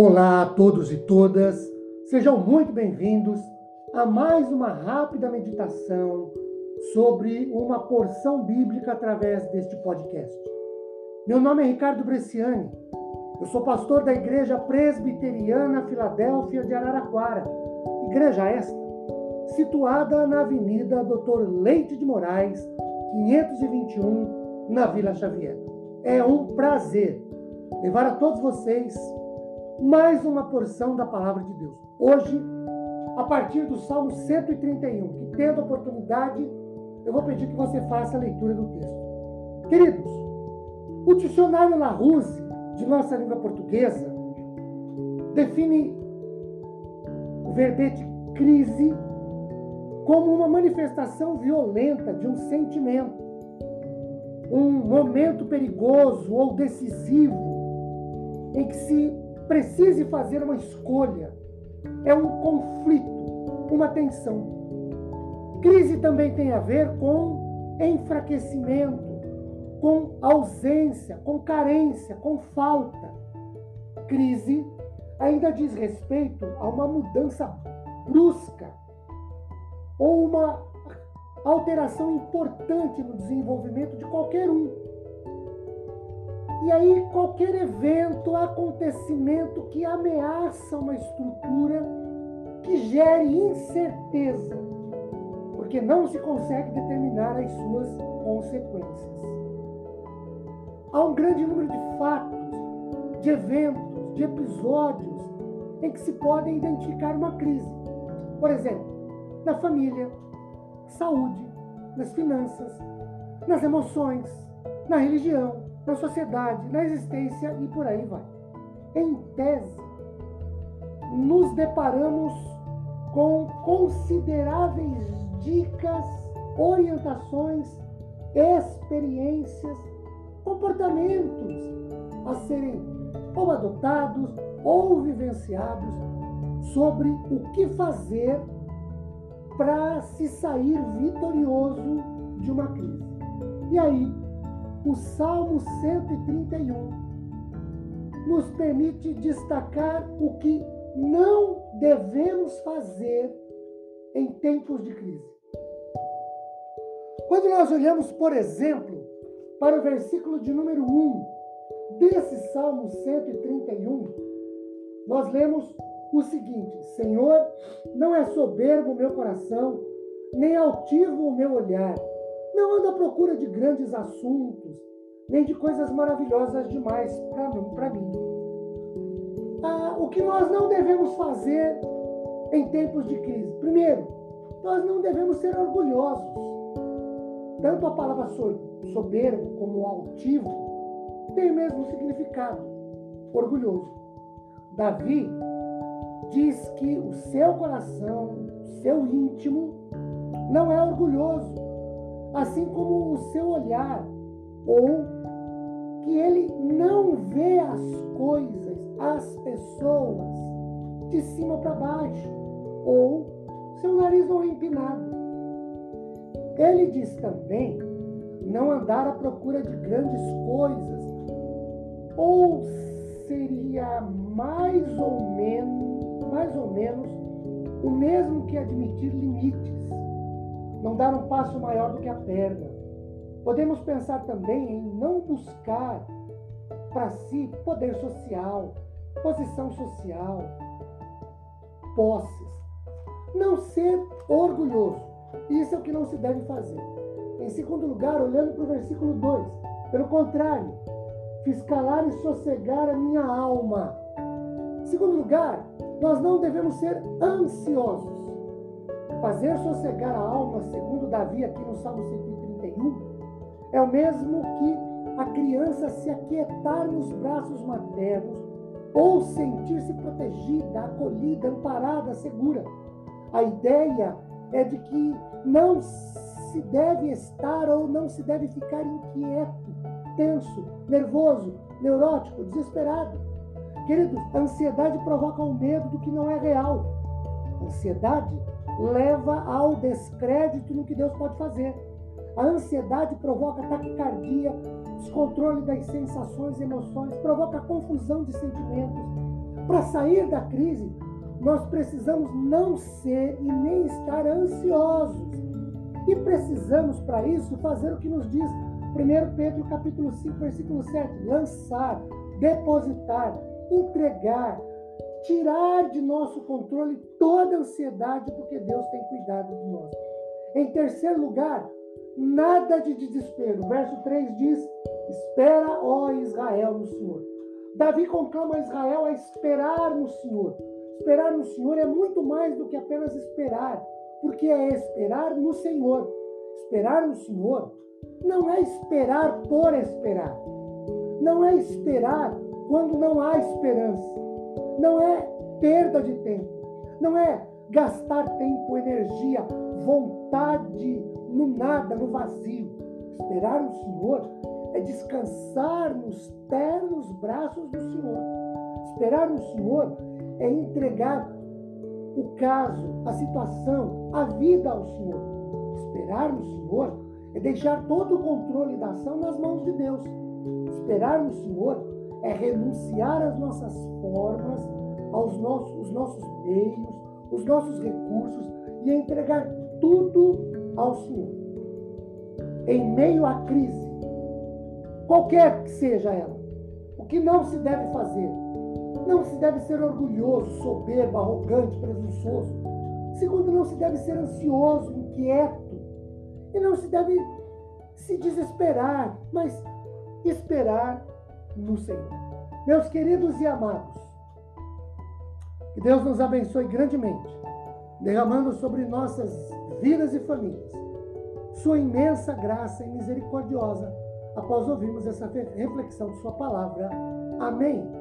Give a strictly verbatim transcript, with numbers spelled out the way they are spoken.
Olá a todos e todas, sejam muito bem-vindos a mais uma rápida meditação sobre uma porção bíblica através deste podcast. Meu nome é Ricardo Bressiani, eu sou pastor da Igreja Presbiteriana Filadélfia de Araraquara, igreja esta, situada na Avenida doutor Leite de Moraes, quinhentos e vinte e um, na Vila Xavier. É um prazer levar a todos vocês mais uma porção da Palavra de Deus. Hoje, a partir do Salmo cento e trinta e um, que tendo a oportunidade, eu vou pedir que você faça a leitura do texto. Queridos, o dicionário Larousse, de nossa língua portuguesa, define o verbete crise como uma manifestação violenta de um sentimento, um momento perigoso ou decisivo em que se precise fazer uma escolha. É um conflito, uma tensão. Crise também tem a ver com enfraquecimento, com ausência, com carência, com falta. Crise ainda diz respeito a uma mudança brusca ou uma alteração importante no desenvolvimento de qualquer um. E aí qualquer evento, acontecimento que ameaça uma estrutura que gere incerteza, porque não se consegue determinar as suas consequências. Há um grande número de fatos, de eventos, de episódios em que se pode identificar uma crise. Por exemplo, na família, saúde, nas finanças, nas emoções, na religião, na sociedade, na existência e por aí vai. Em tese, nos deparamos com consideráveis dicas, orientações, experiências, comportamentos a serem ou adotados ou vivenciados sobre o que fazer para se sair vitorioso de uma crise. E aí, o Salmo cento e trinta e um nos permite destacar o que não devemos fazer em tempos de crise. Quando nós olhamos, por exemplo, para o versículo de número um desse Salmo cento e trinta e um, nós lemos o seguinte: Senhor, não é soberbo o meu coração, nem altivo o meu olhar. Não ando à procura de grandes assuntos, nem de coisas maravilhosas demais para mim. Ah, o que nós não devemos fazer em tempos de crise? Primeiro, nós não devemos ser orgulhosos. Tanto a palavra soberbo como altivo tem o mesmo significado, orgulhoso. Davi diz que o seu coração, o seu íntimo, não é orgulhoso, assim como o seu olhar, ou que ele não vê as coisas, as pessoas, de cima para baixo, ou seu nariz não é empinado. Ele diz também não andar à procura de grandes coisas, ou seria mais ou menos, mais ou menos o mesmo que admitir limites, não dar um passo maior do que a perna. Podemos pensar também em não buscar para si poder social, posição social, posses. Não ser orgulhoso. Isso é o que não se deve fazer. Em segundo lugar, olhando para o versículo dois, pelo contrário, fiz calar e sossegar a minha alma. Em segundo lugar, nós não devemos ser ansiosos. Fazer sossegar a alma, segundo Davi aqui no Salmo cento e trinta e um, é o mesmo que a criança se aquietar nos braços maternos ou sentir-se protegida, acolhida, amparada, segura. A ideia é de que não se deve estar ou não se deve ficar inquieto, tenso, nervoso, neurótico, desesperado. Queridos, a ansiedade provoca o medo do que não é real. A ansiedade leva ao descrédito no que Deus pode fazer. A ansiedade provoca taquicardia, descontrole das sensações e emoções, provoca confusão de sentimentos, Para sair da crise, nós precisamos não ser e nem estar ansiosos. E precisamos, para isso, fazer o que nos diz primeiro Pedro, capítulo cinco, versículo sete. Lançar, depositar, entregar, tirar de nosso controle toda a ansiedade, porque Deus tem cuidado de nós. Em terceiro lugar, nada de desespero. O verso três diz: espera, ó Israel, no Senhor. Davi conclama Israel a esperar no Senhor. Esperar no Senhor é muito mais do que apenas esperar, porque é esperar no Senhor. Esperar no Senhor não é esperar por esperar. Não é esperar quando não há esperança. Não é perda de tempo. Não é gastar tempo, energia, vontade no nada, no vazio. Esperar no Senhor é descansar nos ternos braços do Senhor. Esperar no Senhor é entregar o caso, a situação, a vida ao Senhor. Esperar no Senhor é deixar todo o controle da ação nas mãos de Deus. Esperar no Senhor é renunciar às nossas formas, aos nossos, os nossos meios, os nossos recursos e entregar tudo ao Senhor. Em meio à crise, qualquer que seja ela, o que não se deve fazer? Não se deve ser orgulhoso, soberbo, arrogante, presunçoso. Segundo, não se deve ser ansioso, inquieto. E não se deve se desesperar, mas esperar no Senhor. Meus queridos e amados, que Deus nos abençoe grandemente, derramando sobre nossas vidas e famílias sua imensa graça e misericordiosa, após ouvirmos essa reflexão de sua palavra. Amém.